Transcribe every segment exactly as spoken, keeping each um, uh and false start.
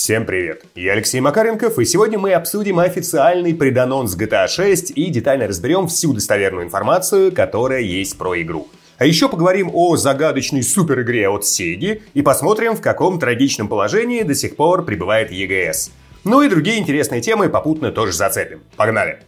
Всем привет! Я Алексей Макаренков, и сегодня мы обсудим официальный преданонс джи ти эй шесть и детально разберем всю достоверную информацию, которая есть про игру. А еще поговорим о загадочной суперигре от сегы и посмотрим, в каком трагичном положении до сих пор пребывает и джи эс. Ну и другие интересные темы попутно тоже зацепим. Погнали!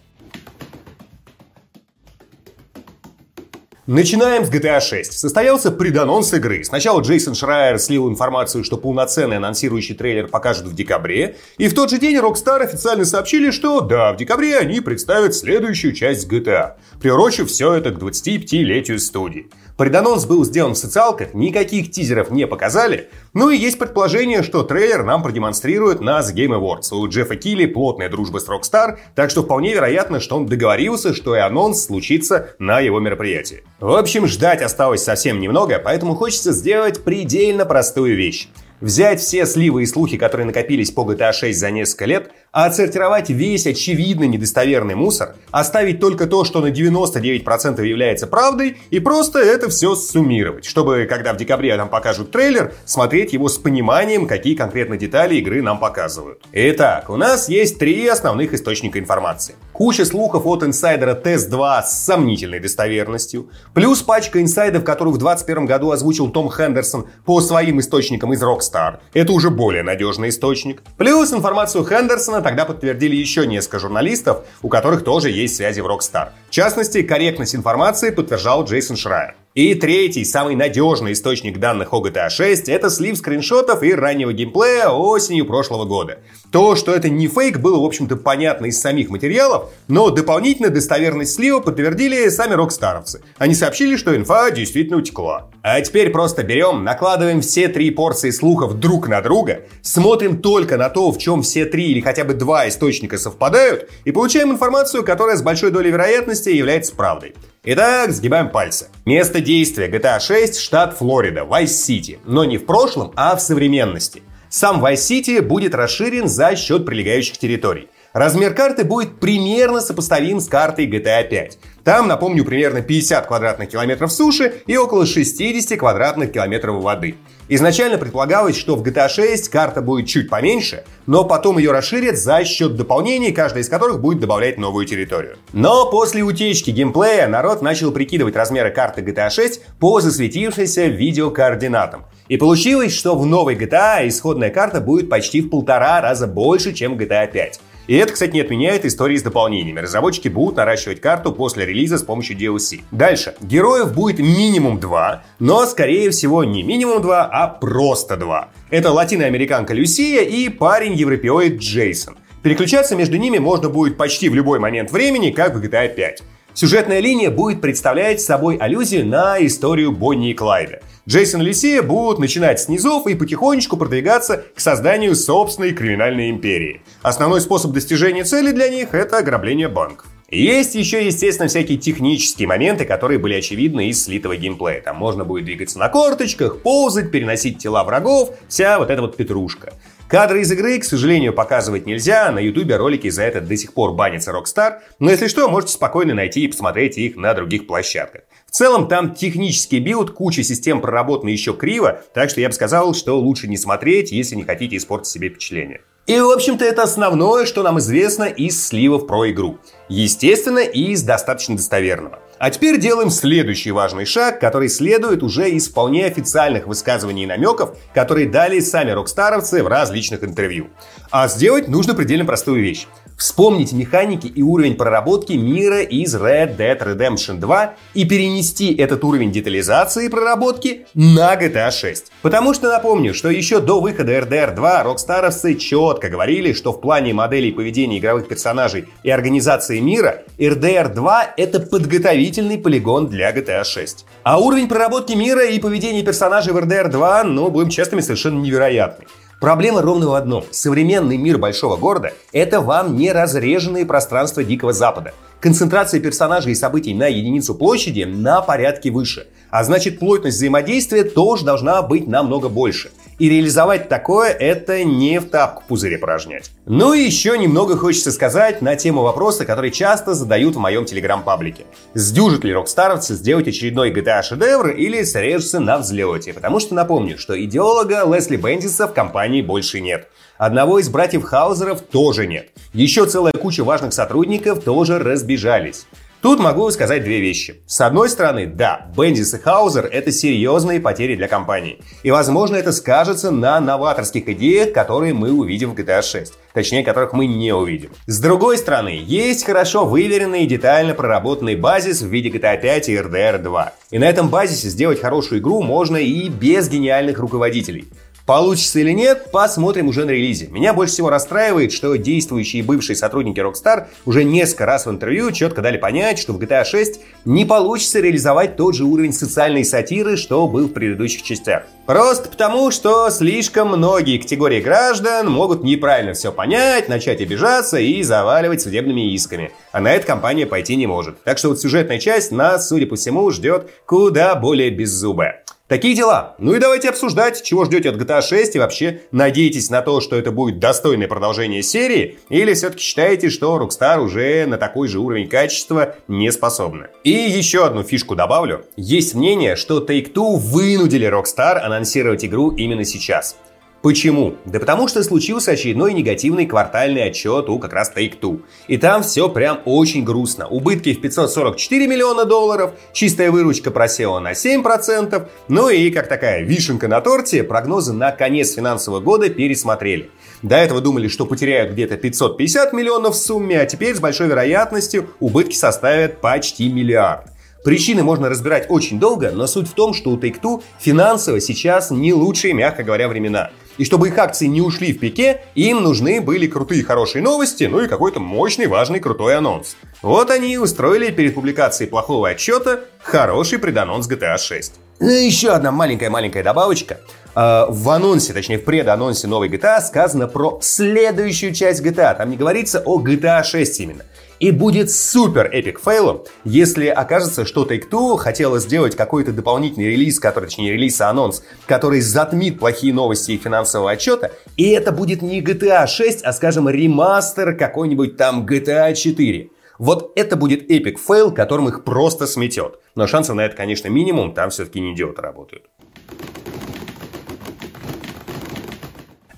Начинаем с джи ти эй шесть. Состоялся преданонс игры. Сначала Джейсон Шрайер слил информацию, что полноценный анонсирующий трейлер покажут в декабре. И в тот же день Rockstar официально сообщили, что да, в декабре они представят следующую часть джи ти эй, приурочив все это к двадцатипятилетию студии. Преданонс был сделан в социалках, никаких тизеров не показали. Ну и есть предположение, что трейлер нам продемонстрируют на The Game Awards. У Джеффа Килли плотная дружба с Rockstar, так что вполне вероятно, что он договорился, что и анонс случится на его мероприятии. В общем, ждать осталось совсем немного, поэтому хочется сделать предельно простую вещь. Взять все сливы и слухи, которые накопились по джи ти эй шесть за несколько лет, отсортировать весь очевидно недостоверный мусор, оставить только то, что на девяносто девять процентов является правдой, и просто это все суммировать, чтобы, когда в декабре нам покажут трейлер, смотреть его с пониманием, какие конкретно детали игры нам показывают. Итак, у нас есть три основных источника информации. Куча слухов от инсайдера Тест два с сомнительной достоверностью, плюс пачка инсайдов, которую в двадцать первом году озвучил Том Хендерсон по своим источникам из Rockstar. Это уже более надежный источник. Плюс информацию Хендерсона тогда подтвердили еще несколько журналистов, у которых тоже есть связи в Rockstar. В частности, корректность информации подтверждал Джейсон Шрайер. И третий, самый надежный источник данных о джи ти эй шесть — это слив скриншотов и раннего геймплея осенью прошлого года. То, что это не фейк, было, в общем-то, понятно из самих материалов, но дополнительно достоверность слива подтвердили сами рокстаровцы. Они сообщили, что инфа действительно утекла. А теперь просто берем, накладываем все три порции слухов друг на друга, смотрим только на то, в чем все три или хотя бы два источника совпадают, и получаем информацию, которая с большой долей вероятности является правдой. Итак, сгибаем пальцы. Место действия джи ти эй шесть, штат Флорида, Вайс-Сити. Но не в прошлом, а в современности. Сам Вайс-Сити будет расширен за счет прилегающих территорий. Размер карты будет примерно сопоставим с картой джи ти эй пять. Там, напомню, примерно пятьдесят квадратных километров суши и около шестьдесят квадратных километров воды. Изначально предполагалось, что в джи ти эй шесть карта будет чуть поменьше, но потом ее расширят за счет дополнений, каждая из которых будет добавлять новую территорию. Но после утечки геймплея народ начал прикидывать размеры карты джи ти эй шесть по засветившимся видеокоординатам. И получилось, что в новой джи ти эй исходная карта будет почти в полтора раза больше, чем джи ти эй пять. И это, кстати, не отменяет истории с дополнениями. Разработчики будут наращивать карту после релиза с помощью ди эл си. Дальше. Героев будет минимум два, но, скорее всего, не минимум два, а просто два. Это латиноамериканка Люсия и парень-европеоид Джейсон. Переключаться между ними можно будет почти в любой момент времени, как в джи ти эй пять. Сюжетная линия будет представлять собой аллюзию на историю Бонни и Клайда. Джейсон и Люсия будут начинать с низов и потихонечку продвигаться к созданию собственной криминальной империи. Основной способ достижения цели для них — это ограбление банков. Есть еще, естественно, всякие технические моменты, которые были очевидны из слитого геймплея. Там можно будет двигаться на корточках, ползать, переносить тела врагов, вся вот эта вот петрушка. Кадры из игры, к сожалению, показывать нельзя, на ютубе ролики за это до сих пор банятся Rockstar, но если что, можете спокойно найти и посмотреть их на других площадках. В целом там технический билд, куча систем проработана еще криво, так что я бы сказал, что лучше не смотреть, если не хотите испортить себе впечатление. И, в общем-то, это основное, что нам известно из сливов про игру. Естественно, из достаточно достоверного. А теперь делаем следующий важный шаг, который следует уже из вполне официальных высказываний и намеков, которые дали сами рокстаровцы в различных интервью. А сделать нужно предельно простую вещь. Вспомнить механики и уровень проработки мира из Ред Дэд Редемпшн два и перенести этот уровень детализации и проработки на джи ти эй шесть. Потому что напомню, что еще до выхода эр дэ эр два рокстаровцы четко говорили, что в плане моделей поведения игровых персонажей и организации мира эр дэ эр два — это подготовительный полигон для джи ти эй шесть. А уровень проработки мира и поведения персонажей в эр дэ эр два, ну, будем честными, совершенно невероятный. Проблема ровно в одном. Современный мир большого города — это вам не разреженные пространства Дикого Запада. Концентрация персонажей и событий на единицу площади на порядке выше. А значит, плотность взаимодействия тоже должна быть намного больше. И реализовать такое — это не в тапку пузыря порожнять. Ну и еще немного хочется сказать на тему вопроса, который часто задают в моем телеграм-паблике. Сдюжит ли рокстаровцы сделать очередной джи ти эй-шедевр или срежется на взлете? Потому что напомню, что идеолога Лесли Бензиса в компании больше нет. Одного из братьев Хаузеров тоже нет. Еще целая куча важных сотрудников тоже разбежались. Тут могу сказать две вещи. С одной стороны, да, Бензис и Хаузер – это серьезные потери для компании. И, возможно, это скажется на новаторских идеях, которые мы увидим в джи ти эй шесть. Точнее, которых мы не увидим. С другой стороны, есть хорошо выверенный и детально проработанный базис в виде джи ти эй пять и эр дэ эр два. И на этом базисе сделать хорошую игру можно и без гениальных руководителей. Получится или нет, посмотрим уже на релизе. Меня больше всего расстраивает, что действующие бывшие сотрудники Rockstar уже несколько раз в интервью четко дали понять, что в джи ти эй шесть не получится реализовать тот же уровень социальной сатиры, что был в предыдущих частях. Просто потому, что слишком многие категории граждан могут неправильно все понять, начать обижаться и заваливать судебными исками. А на это компания пойти не может. Так что вот сюжетная часть нас, судя по всему, ждет куда более беззубая. Такие дела. Ну и давайте обсуждать, чего ждете от джи ти эй шесть и вообще надеетесь на то, что это будет достойное продолжение серии, или все-таки считаете, что Rockstar уже на такой же уровень качества не способны. И еще одну фишку добавлю. Есть мнение, что Take-Two вынудили Rockstar анонсировать игру именно сейчас. Почему? Да потому что случился очередной негативный квартальный отчет у как раз Take-Two. И там все прям очень грустно. Убытки в пятьсот сорок четыре миллиона долларов, чистая выручка просела на семь процентов, ну и, как такая вишенка на торте, прогнозы на конец финансового года пересмотрели. До этого думали, что потеряют где-то пятьсот пятьдесят миллионов в сумме, а теперь с большой вероятностью убытки составят почти миллиард. Причины можно разбирать очень долго, но суть в том, что у Take-Two финансово сейчас не лучшие, мягко говоря, времена. И чтобы их акции не ушли в пике, им нужны были крутые хорошие новости, ну и какой-то мощный, важный, крутой анонс. Вот они и устроили перед публикацией плохого отчета хороший преданонс джи ти эй шесть. И еще одна маленькая-маленькая добавочка. В анонсе, точнее в преданонсе новой джи ти эй сказано про следующую часть джи ти эй. Там не говорится о джи ти эй шесть именно. И будет супер эпик фейлом, если окажется, что Take-Two хотела сделать какой-то дополнительный релиз, который, точнее релиз-анонс, который затмит плохие новости и финансового отчета, и это будет не джи ти эй шесть, а, скажем, ремастер какой-нибудь там джи ти эй четыре. Вот это будет эпик фейл, которым их просто сметет. Но шансов на это, конечно, минимум, там все-таки не идиоты работают.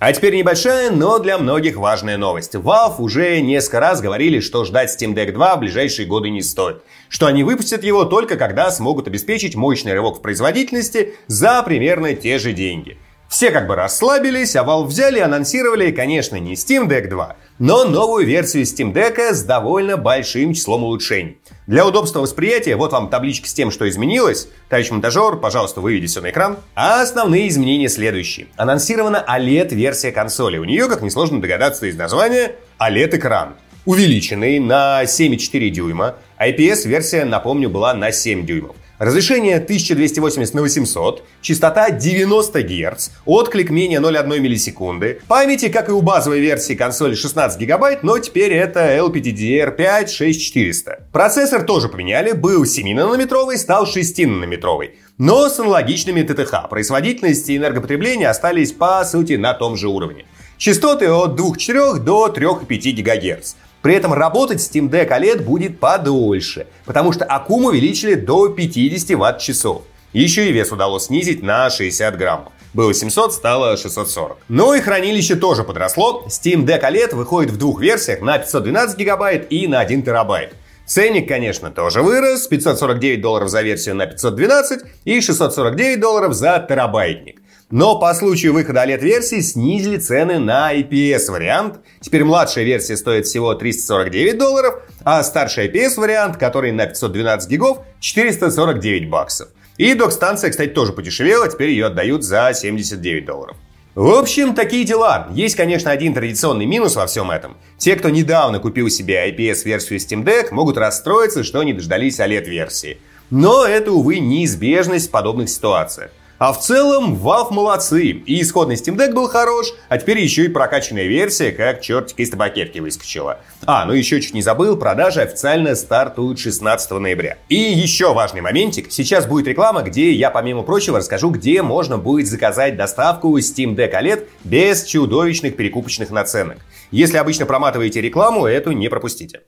А теперь небольшая, но для многих важная новость. Valve уже несколько раз говорили, что ждать Steam Deck два в ближайшие годы не стоит. Что они выпустят его только когда смогут обеспечить мощный рывок в производительности за примерно те же деньги. Все как бы расслабились, а Valve взяли и анонсировали, конечно, не Steam Deck два, но новую версию Steam Deck'а с довольно большим числом улучшений. Для удобства восприятия вот вам табличка с тем, что изменилось. Товарищ монтажер, пожалуйста, выведи все на экран. А основные изменения следующие. Анонсирована о лед-версия консоли. У нее, как несложно догадаться из названия, о лед-экран. Увеличенный на семь и четыре десятых дюйма. ай пи эс-версия, напомню, была на семь дюймов. Разрешение тысяча двести восемьдесят на восемьсот, частота девяносто герц, отклик менее ноль целых одна миллисекунды, памяти, как и у базовой версии консоли, шестнадцать гигабайт, но теперь это эл пи ди ди ар пять шесть тысяч четыреста. Процессор тоже поменяли, был семинанометровый, стал шестинанометровый, но с аналогичными ТТХ. Производительность и энергопотребление остались, по сути, на том же уровне. Частоты от двух целых четырех до трёх целых пяти десятых гигагерц. При этом работать Steam Deck о лед будет подольше, потому что аккум увеличили до пятидесяти ватт-часов. Еще и вес удалось снизить на шестьдесят граммов. Было семьсот, стало шестьсот сорок. Ну и хранилище тоже подросло. Steam Deck о лед выходит в двух версиях, на пятьсот двенадцать гигабайт и на один терабайт. Ценник, конечно, тоже вырос. пятьсот сорок девять долларов за версию на пятьсот двенадцать и шестьсот сорок девять долларов за терабайтник. Но по случаю выхода о лед-версии снизили цены на ай пи эс-вариант. Теперь младшая версия стоит всего триста сорок девять долларов, а старший ай пи эс-вариант, который на пятьсот двенадцать гигов, четыреста сорок девять баксов. И док-станция, кстати, тоже подешевела, теперь ее отдают за семьдесят девять долларов. В общем, такие дела. Есть, конечно, один традиционный минус во всем этом. Те, кто недавно купил себе ай пи эс-версию Steam Deck, могут расстроиться, что не дождались о лед-версии. Но это, увы, неизбежность в подобных ситуациях. А в целом, Valve молодцы. И исходный Steam Deck был хорош, а теперь еще и прокачанная версия, как чертик из табакерки выскочила. А, ну еще чуть не забыл, продажи официально стартуют шестнадцатого ноября. И еще важный моментик. Сейчас будет реклама, где я, помимо прочего, расскажу, где можно будет заказать доставку Steam Deck о лед без чудовищных перекупочных наценок. Если обычно проматываете рекламу, эту не пропустите.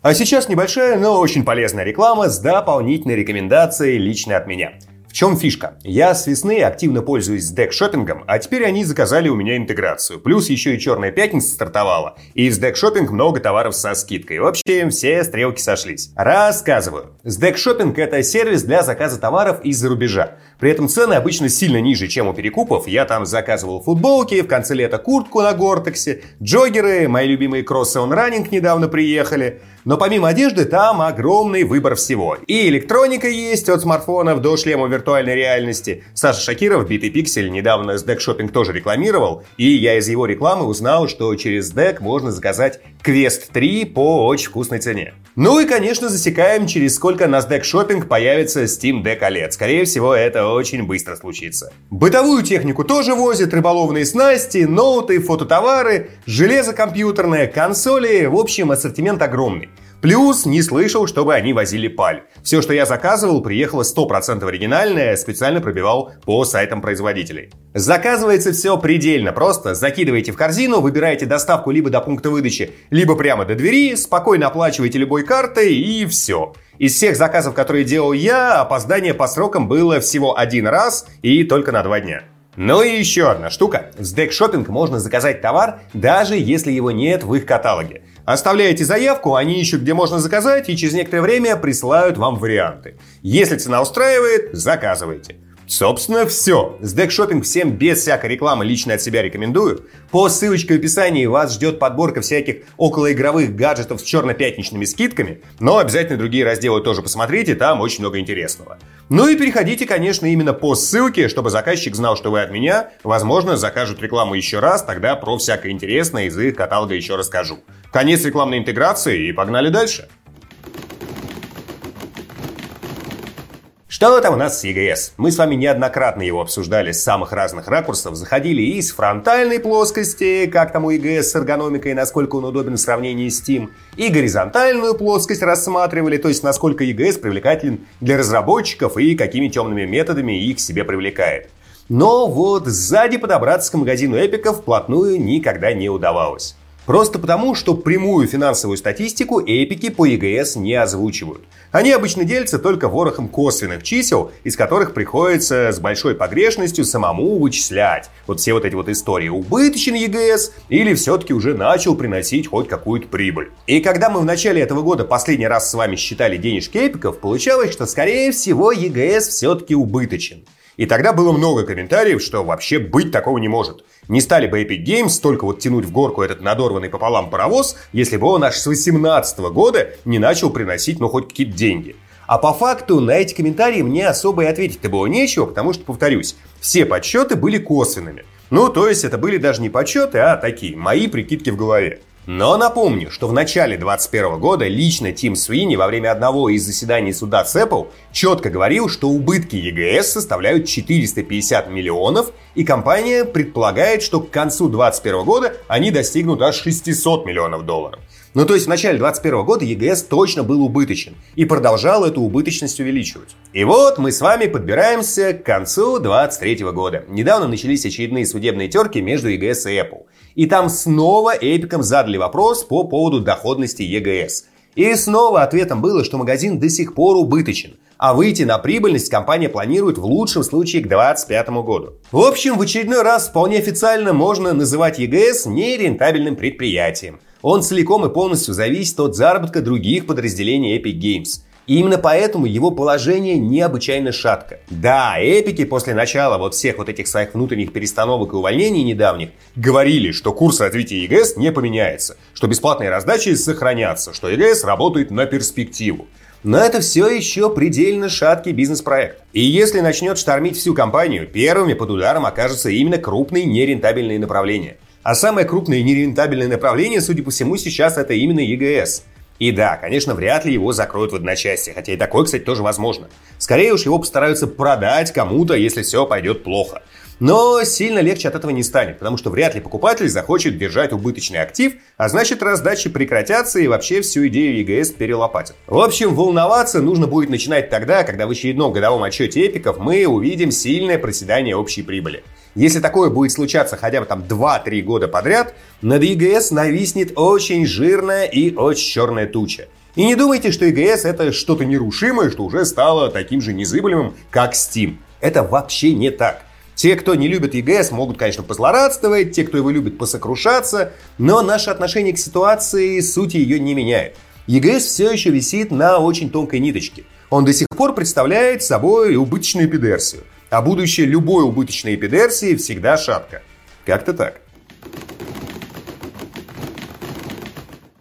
А сейчас небольшая, но очень полезная реклама с дополнительной рекомендацией лично от меня. В чем фишка? Я с весны активно пользуюсь Steam Deck Shopping, а теперь они заказали у меня интеграцию. Плюс еще и Черная Пятница стартовала, и в Steam Deck Shopping много товаров со скидкой. В общем, все стрелки сошлись. Рассказываю. Steam Deck Shopping — это сервис для заказа товаров из-за рубежа. При этом цены обычно сильно ниже, чем у перекупов. Я там заказывал футболки, в конце лета куртку на Гортексе, джоггеры, мои любимые кроссы On Running недавно приехали. Но помимо одежды там огромный выбор всего. И электроника есть, от смартфонов до шлема виртуальной реальности. Саша Шакиров, Битый Пиксель, недавно Steam Deck Shopping тоже рекламировал, и я из его рекламы узнал, что через Deck можно заказать Quest три по очень вкусной цене. Ну и, конечно, засекаем, через сколько на Steam Deck Shopping появится Steam Deck о лед. Скорее всего, это очень быстро случится. Бытовую технику тоже возят, рыболовные снасти, ноуты, фототовары, железо компьютерное, консоли, в общем, ассортимент огромный. Плюс не слышал, чтобы они возили паль. Все, что я заказывал, приехало сто процентов оригинальное, специально пробивал по сайтам производителей. Заказывается все предельно просто. Закидываете в корзину, выбираете доставку либо до пункта выдачи, либо прямо до двери, спокойно оплачиваете любой картой, и все. Из всех заказов, которые делал я, опоздание по срокам было всего один раз и только на два дня. Ну и еще одна штука. С Steam Deck Shopping можно заказать товар, даже если его нет в их каталоге. Оставляете заявку, они ищут, где можно заказать, и через некоторое время присылают вам варианты. Если цена устраивает, заказывайте. Собственно, все. Steam Deck Shopping всем без всякой рекламы лично от себя рекомендую. По ссылочке в описании вас ждет подборка всяких околоигровых гаджетов с черно-пятничными скидками, но обязательно другие разделы тоже посмотрите, там очень много интересного. Ну и переходите, конечно, именно по ссылке, чтобы заказчик знал, что вы от меня. Возможно, закажут рекламу еще раз, тогда про всякое интересное из их каталога еще расскажу. Конец рекламной интеграции, и погнали дальше. Что там у нас с и джи эс? Мы с вами неоднократно его обсуждали с самых разных ракурсов, заходили и с фронтальной плоскости, как там у и джи эс с эргономикой, насколько он удобен в сравнении с Steam, и горизонтальную плоскость рассматривали, то есть насколько и джи эс привлекателен для разработчиков и какими темными методами их к себе привлекает. Но вот сзади подобраться к магазину Epic вплотную никогда не удавалось. Просто потому, что прямую финансовую статистику эпики по и джи эс не озвучивают. Они обычно делятся только ворохом косвенных чисел, из которых приходится с большой погрешностью самому вычислять. Вот все вот эти вот истории: убыточен и джи эс или все-таки уже начал приносить хоть какую-то прибыль. И когда мы в начале этого года последний раз с вами считали денежки эпиков, получалось, что скорее всего и джи эс все-таки убыточен. И тогда было много комментариев, что вообще быть такого не может. Не стали бы Epic Games столько вот тянуть в горку этот надорванный пополам паровоз, если бы он аж с две тысячи восемнадцатого года не начал приносить, ну, хоть какие-то деньги. А по факту на эти комментарии мне особо и ответить-то было нечего, потому что, повторюсь, все подсчеты были косвенными. Ну, то есть это были даже не подсчеты, а такие мои прикидки в голове. Но напомню, что в начале двадцать первого года лично Тим Свини во время одного из заседаний суда с Apple четко говорил, что убытки и джи эс составляют четыреста пятьдесят миллионов, и компания предполагает, что к концу двадцать первого года они достигнут аж шестьсот миллионов долларов. Ну то есть в начале двадцать первого года и джи эс точно был убыточен и продолжал эту убыточность увеличивать. И вот мы с вами подбираемся к концу двадцать третьего года. Недавно начались очередные судебные терки между и джи эс и Apple. И там снова Эпиком задали вопрос по поводу доходности и джи эс. И снова ответом было, что магазин до сих пор убыточен, а выйти на прибыльность компания планирует в лучшем случае к двадцать пятому году. В общем, в очередной раз вполне официально можно называть и джи эс нерентабельным предприятием. Он целиком и полностью зависит от заработка других подразделений Epic Games. И именно поэтому его положение необычайно шатко. Да, эпики после начала вот всех вот этих своих внутренних перестановок и увольнений недавних говорили, что курс развития и джи эс не поменяется, что бесплатные раздачи сохранятся, что и джи эс работает на перспективу. Но это все еще предельно шаткий бизнес-проект. И если начнет штормить всю компанию, первыми под ударом окажутся именно крупные нерентабельные направления. А самое крупное нерентабельное направление, судя по всему, сейчас это именно и джи эс. И да, конечно, вряд ли его закроют в одночасье, хотя и такое, кстати, тоже возможно. Скорее уж его постараются продать кому-то, если все пойдет плохо. Но сильно легче от этого не станет, потому что вряд ли покупатель захочет держать убыточный актив, а значит раздачи прекратятся и вообще всю идею и джи эс перелопатят. В общем, волноваться нужно будет начинать тогда, когда в очередном годовом отчете эпиков мы увидим сильное проседание общей прибыли. Если такое будет случаться хотя бы там два-три года подряд, над и джи эс нависнет очень жирная и очень черная туча. И не думайте, что и джи эс это что-то нерушимое, что уже стало таким же незыблемым, как Steam. Это вообще не так. Те, кто не любит и джи эс, могут, конечно, позлорадствовать, те, кто его любит, посокрушаться, но наше отношение к ситуации сути ее не меняет. и джи эс все еще висит на очень тонкой ниточке. Он до сих пор представляет собой убыточную эпидерсию, а будущее любой убыточной эпидерсии всегда шатко. Как-то так.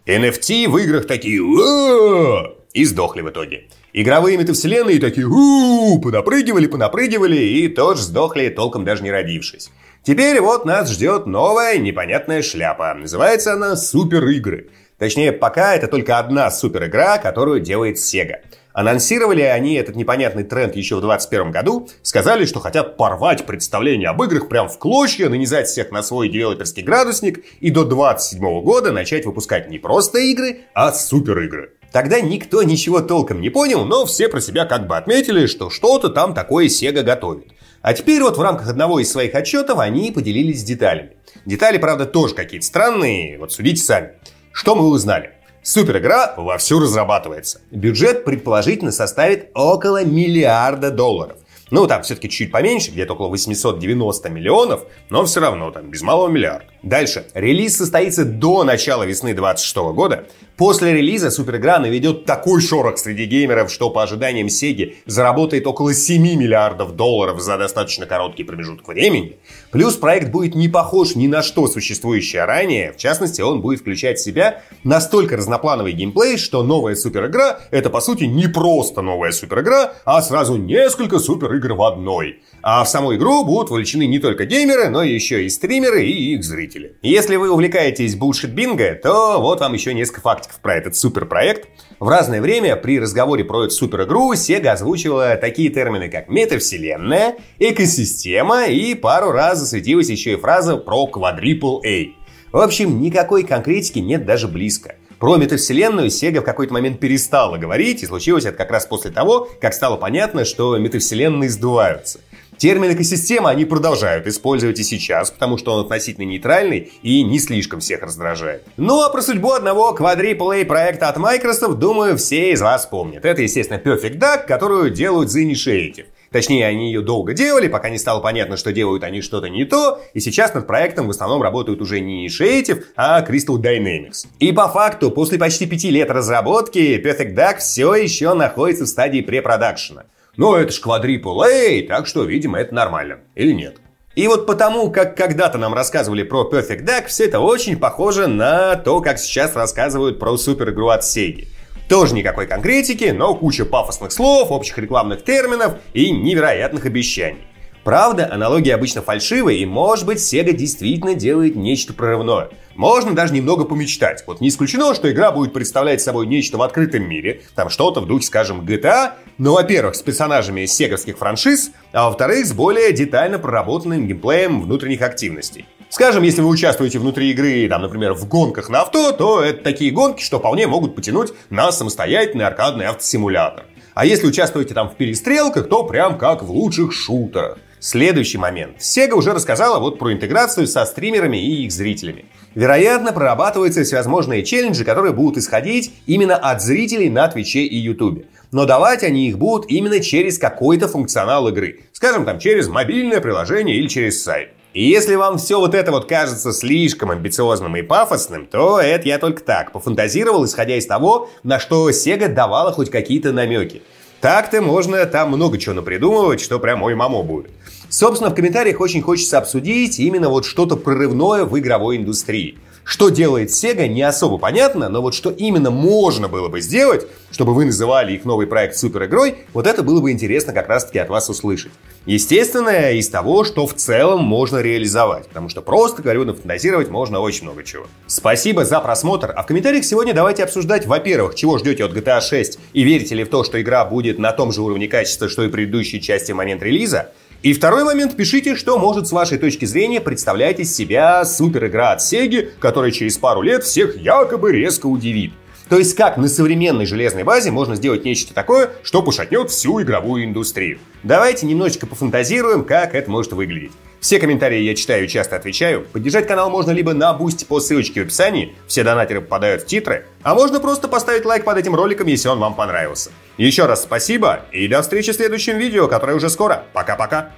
эн эф ти в играх такие «О-о-о!» и сдохли в итоге. Игровые метавселенные такие «У-у-у!» подопрыгивали, понапрыгивали и тоже сдохли, толком даже не родившись. Теперь вот нас ждет новая непонятная шляпа. Называется она «Суперигры». Точнее, пока это только одна суперигра, которую делает Sega. Анонсировали они этот непонятный тренд еще в двадцать первом году, сказали, что хотят порвать представление об играх прям в клочья, нанизать всех на свой девелоперский градусник и до двадцать седьмого года начать выпускать не просто игры, а суперигры. Тогда никто ничего толком не понял, но все про себя как бы отметили, что что-то там такое Sega готовит. А теперь вот в рамках одного из своих отчетов они поделились деталями. Детали, правда, тоже какие-то странные, вот судите сами. Что мы узнали? Суперигра вовсю разрабатывается. Бюджет предположительно составит около миллиарда долларов. Ну, там все-таки чуть поменьше, где-то около восемьсот девяносто миллионов, но все равно там без малого миллиард. Дальше. Релиз состоится до начала весны две тысячи двадцать шестого года. После релиза суперигра наведет такой шорох среди геймеров, что по ожиданиям Сеги заработает около семь миллиардов долларов за достаточно короткий промежуток времени. Плюс проект будет не похож ни на что существующее ранее. В частности, он будет включать в себя настолько разноплановый геймплей, что новая суперигра — это, по сути, не просто новая суперигра, а сразу несколько суперигр игр в одной. А в саму игру будут вовлечены не только геймеры, но еще и стримеры и их зрители. Если вы увлекаетесь булшит-бинго, то вот вам еще несколько фактиков про этот суперпроект. В разное время при разговоре про эту суперигру Sega озвучивала такие термины, как метавселенная, экосистема и пару раз засветилась еще и фраза про квадрипл A. В общем, никакой конкретики нет даже близко. Про метавселенную Sega в какой-то момент перестала говорить, и случилось это как раз после того, как стало понятно, что метавселенные сдуваются. Термин «экосистема» они продолжают использовать и сейчас, потому что он относительно нейтральный и не слишком всех раздражает. Ну а про судьбу одного квадрипл-эй проекта от Microsoft, думаю, все из вас помнят. Это, естественно, Perfect Dark, которую делают за Initiative. Точнее, они ее долго делали, пока не стало понятно, что делают они что-то не то, и сейчас над проектом в основном работают уже не Initiative, а Crystal Dynamics. И по факту, после почти пяти лет разработки, Perfect Dark все еще находится в стадии препродакшена. Но это ж квадрипл-эй, так что, видимо, это нормально. Или нет? И вот потому, как когда-то нам рассказывали про Perfect Dark, все это очень похоже на то, как сейчас рассказывают про суперигру от Sega. Тоже никакой конкретики, но куча пафосных слов, общих рекламных терминов и невероятных обещаний. Правда, аналогии обычно фальшивые, и, может быть, Sega действительно делает нечто прорывное. Можно даже немного помечтать. Вот не исключено, что игра будет представлять собой нечто в открытом мире, там что-то в духе, скажем, джи ти эй, но, во-первых, с персонажами сеговских франшиз, а во-вторых, с более детально проработанным геймплеем внутренних активностей. Скажем, если вы участвуете внутри игры, там, например, в гонках на авто, то это такие гонки, что вполне могут потянуть на самостоятельный аркадный автосимулятор. А если участвуете там в перестрелках, то прям как в лучших шутерах. Следующий момент. Sega уже рассказала вот про интеграцию со стримерами и их зрителями. Вероятно, прорабатываются всевозможные челленджи, которые будут исходить именно от зрителей на Твиче и Ютубе. Но давать они их будут именно через какой-то функционал игры. Скажем, там через мобильное приложение или через сайт. И если вам все вот это вот кажется слишком амбициозным и пафосным, то это я только так, пофантазировал, исходя из того, на что Sega давала хоть какие-то намеки. Так-то можно там много чего напридумывать, что прям ой мамо будет. Собственно, в комментариях очень хочется обсудить именно вот что-то прорывное в игровой индустрии. Что делает Sega, не особо понятно, но вот что именно можно было бы сделать, чтобы вы называли их новый проект суперигрой, вот это было бы интересно как раз-таки от вас услышать. Естественно, из того, что в целом можно реализовать, потому что просто, говорю, нафантазировать можно очень много чего. Спасибо за просмотр, а в комментариях сегодня давайте обсуждать, во-первых, чего ждете от джи ти эй шесть и верите ли в то, что игра будет на том же уровне качества, что и предыдущие части в момент релиза. И второй момент, пишите, что может с вашей точки зрения представлять из себя суперигра от Сеги, которая через пару лет всех якобы резко удивит. То есть как на современной железной базе можно сделать нечто такое, что пошатнет всю игровую индустрию. Давайте немножечко пофантазируем, как это может выглядеть. Все комментарии я читаю и часто отвечаю. Поддержать канал можно либо на Boosty по ссылочке в описании, все донатеры попадают в титры, а можно просто поставить лайк под этим роликом, если он вам понравился. Еще раз спасибо и до встречи в следующем видео, которое уже скоро. Пока-пока!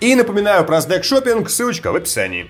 И напоминаю про Steam Deck Shopping, ссылочка в описании.